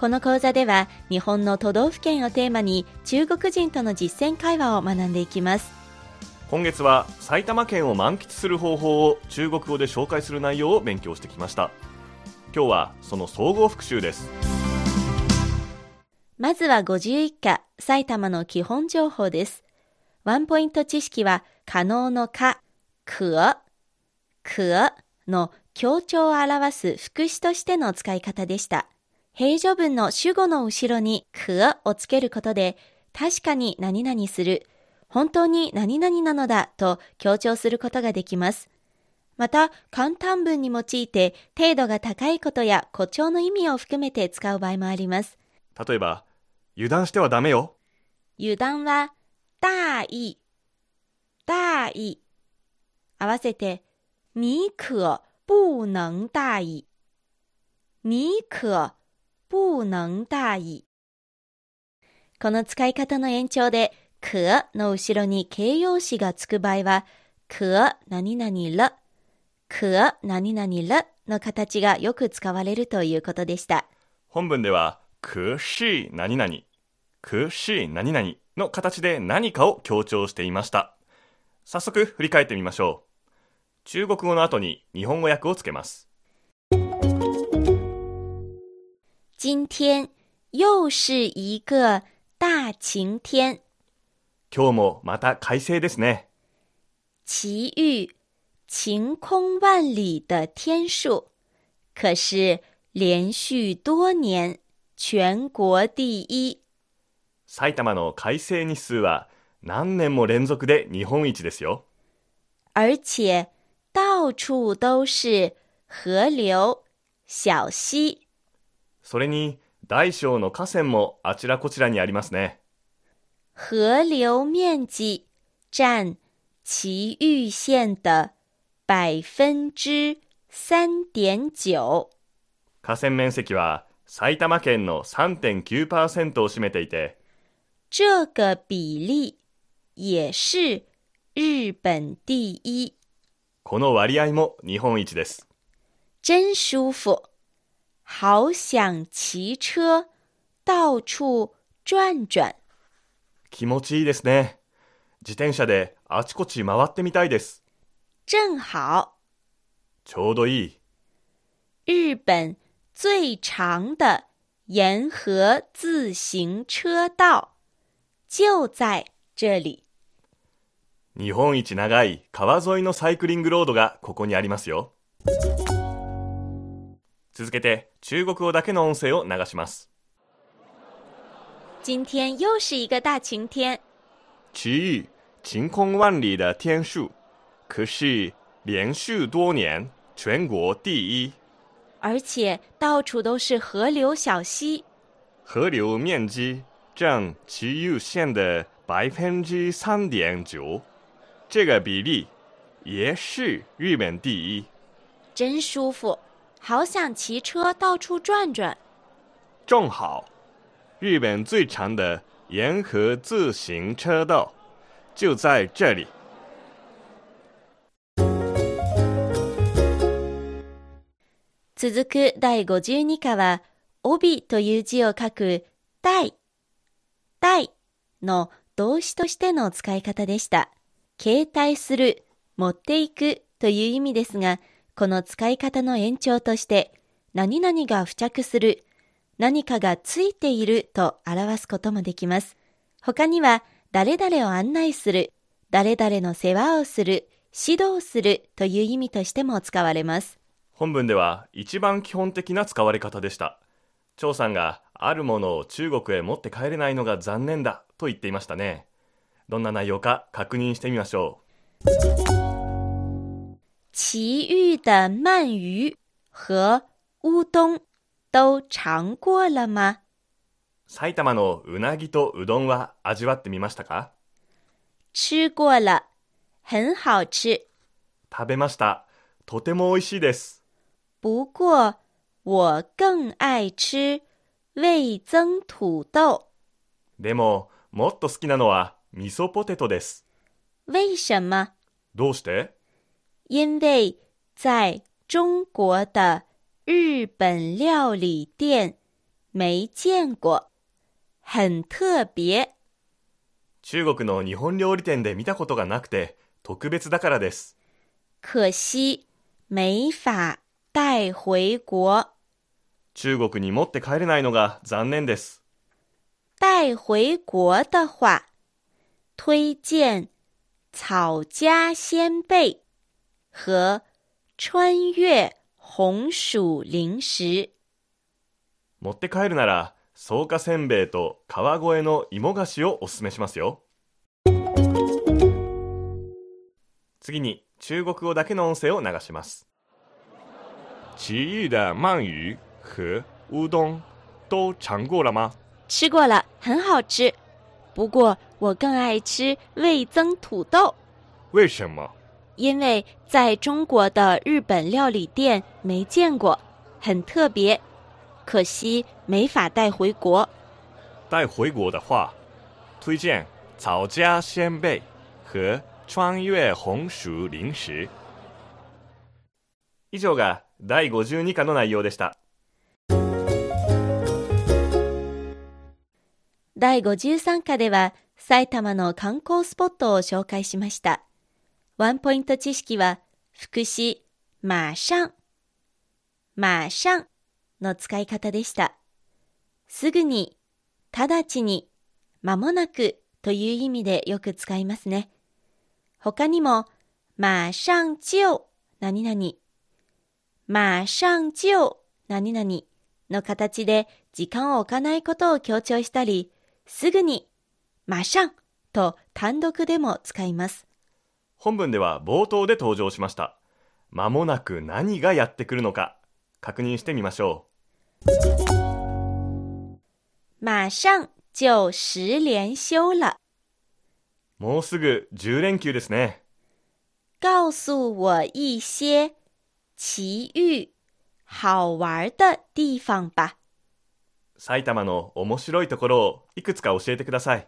この講座では日本の都道府県をテーマに中国人との実践会話を学んでいきます。今月は埼玉県を満喫する方法を中国語で紹介する内容を勉強してきました。今日はその総合復習です。まずは51課、埼玉の基本情報です。ワンポイント知識は可能の可、可の強調を表す副詞としての使い方でした。平常文の主語の後ろに可をつけることで、確かに何々する、本当に何々なのだと強調することができます。また、簡単文に用いて程度が高いことや誇張の意味を含めて使う場合もあります。例えば、油断してはダメよ。油断は大意。合わせて、你可不能大意。你可不能大意。この使い方の延長で、可の後ろに形容詞がつく場合は、可何々了、可何々了の形がよく使われるということでした。本文では、可是何々、可是何々の形で何かを強調していました。早速振り返ってみましょう。中国語の後に日本語訳をつけます。今天又是一个大晴天。今日もまた快晴ですね。奇遇晴空万里的天数，可是连续多年全国第一。埼玉の快晴日数は何年も連続で日本一ですよ。而且到处都是河流、小溪。それに大小の河川もあちらこちらにありますね。河流面積占埼玉県的 3.9%。 河川面積は埼玉県の 3.9% を占めていて、这个比例也是日本第一。この割合も日本一です。真舒服。好想骑车到处转转。気持ちいいですね。自転車であちこち回ってみたいです。正好。ちょうどいい。日本最長的沿河自行车道就在这里。日本一長い川沿いのサイクリングロードがここにありますよ。続けて中国語だけの音声を流します。今天又是一个大晴天。奇遇晴空万里的天数，可是连续多年全国第一。而且到处都是河流小溪。河流面积占埼玉县的 3.9%， 这个比例也是日本第一。真舒服。好想骑车到处转转。正好，日本最长的沿河自行车道就在这里。続く第52課は、帯という字を書く帯の動詞としての使い方でした。携帯する、持っていくという意味ですが、この使い方の延長として、何々が付着する、何かがついていると表すこともできます。他には、誰々を案内する、誰々の世話をする、指導するという意味としても使われます。本文では一番基本的な使われ方でした。張さんがあるものを中国へ持って帰れないのが残念だと言っていましたね。どんな内容か確認してみましょう。奇遇的鳗鱼和乌冬都尝过了吗？埼玉のうなぎとうどんは味わってみましたか？吃过了，很好吃。食べました。とても美味しいです。不过我更爱吃味增土豆。でももっと好きなのは味噌ポテトです。为什么？どうして？因为在中国的日本料理店没见过，很特别。中国の日本料理店で見たことがなくて特別だからです。可惜没法带回国。中国に持って帰れないのが残念です。带回国的话，推荐草家鲜贝和穿越红薯零食。持って帰るなら、草加せんべいと川越の芋菓子をおすすめしますよ。次に中国語だけの音声を流します。奇异的鳗鱼和乌冬都尝过了吗？吃过了，很好吃。不过我更爱吃味增土豆。为什么？因为在中国的日本料理店没见过，很特别。可惜没法带回国。带回国的话，推荐草家鲜贝和穿越红薯零食。以上が第52課の内容でした。第53課では埼玉の観光スポットを紹介しました。ワンポイント知識は副詞馬上、馬上の使い方でした。すぐに、直ちに、間もなくという意味でよく使いますね。他にも、馬上就何々、馬上就何々の形で時間を置かないことを強調したり、すぐに、馬上と単独でも使います。本文では冒頭で登場しました。間もなく何がやってくるのか、確認してみましょう。馬上就10連休了。もうすぐ10連休ですね。告訴我一些奇遇好玩的地方吧。埼玉の面白いところをいくつか教えてください。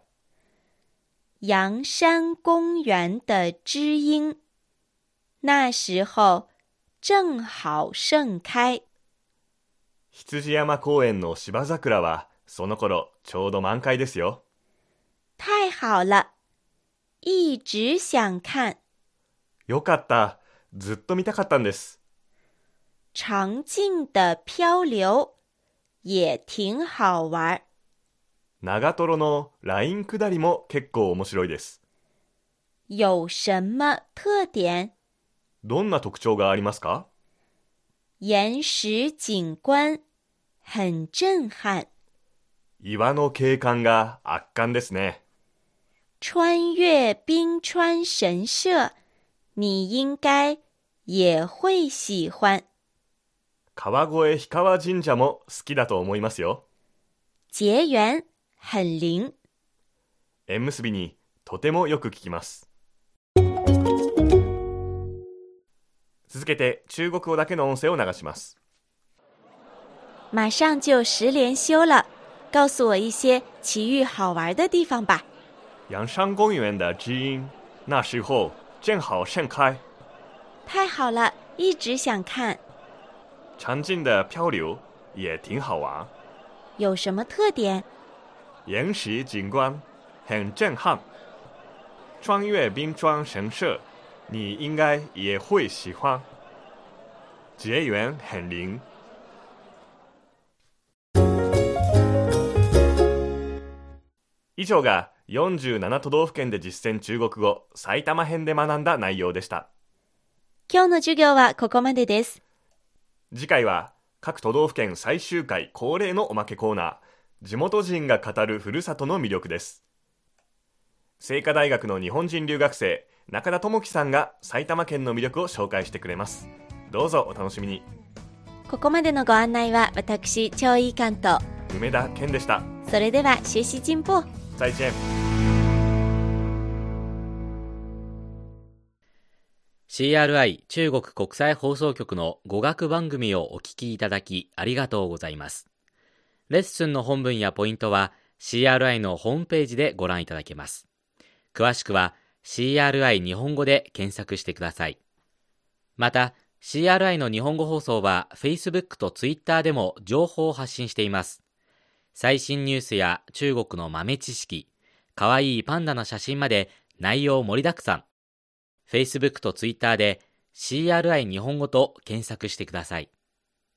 陽山公園的知音。那時候正好盛開。羊山公園の芝桜はその頃ちょうど満開ですよ。太好了。一直想看。よかった。ずっと見たかったんです。長径的漂流也挺好玩。長瀞のライン下りも結構面白いです。有什么特点？どんな特徴がありますか？岩石景观很震撼。岩の景観が圧巻ですね。穿越冰川神社你应该也会喜欢。川越氷川神社も好きだと思いますよ。結缘很灵。縁結びにとてもよく聞きます。続けて中国語だけの音声を流します。馬上就10連休了。告诉我一些奇遇好玩的地方吧。阳山公园的知音，那时候正好盛开。太好了，一直想看。长径的漂流也挺好玩。有什么特点？岩石景观很震撼。穿越冰川神社。你应该也会喜欢。结缘很灵。以上が47都道府県で実践中国語埼玉編で学んだ内容でした。今日の授業はここまでです。次回は各都道府県最終回恒例のおまけコーナー、地元人が語るふるさとの魅力です。清華大学の日本人留学生、中田智樹さんが埼玉県の魅力を紹介してくれます。どうぞお楽しみに。ここまでのご案内は私、張井寛と梅田健でした。それでは学习进步，再见。CRI 中国国際放送局の語学番組をお聞きいただきありがとうございます。レッスンの本文やポイントは CRI のホームページでご覧いただけます。詳しくは CRI 日本語で検索してください。また CRI の日本語放送は Facebook と Twitter でも情報を発信しています。最新ニュースや中国の豆知識、かわいいパンダの写真まで内容盛りだくさん。Facebook と Twitter で CRI 日本語と検索してください。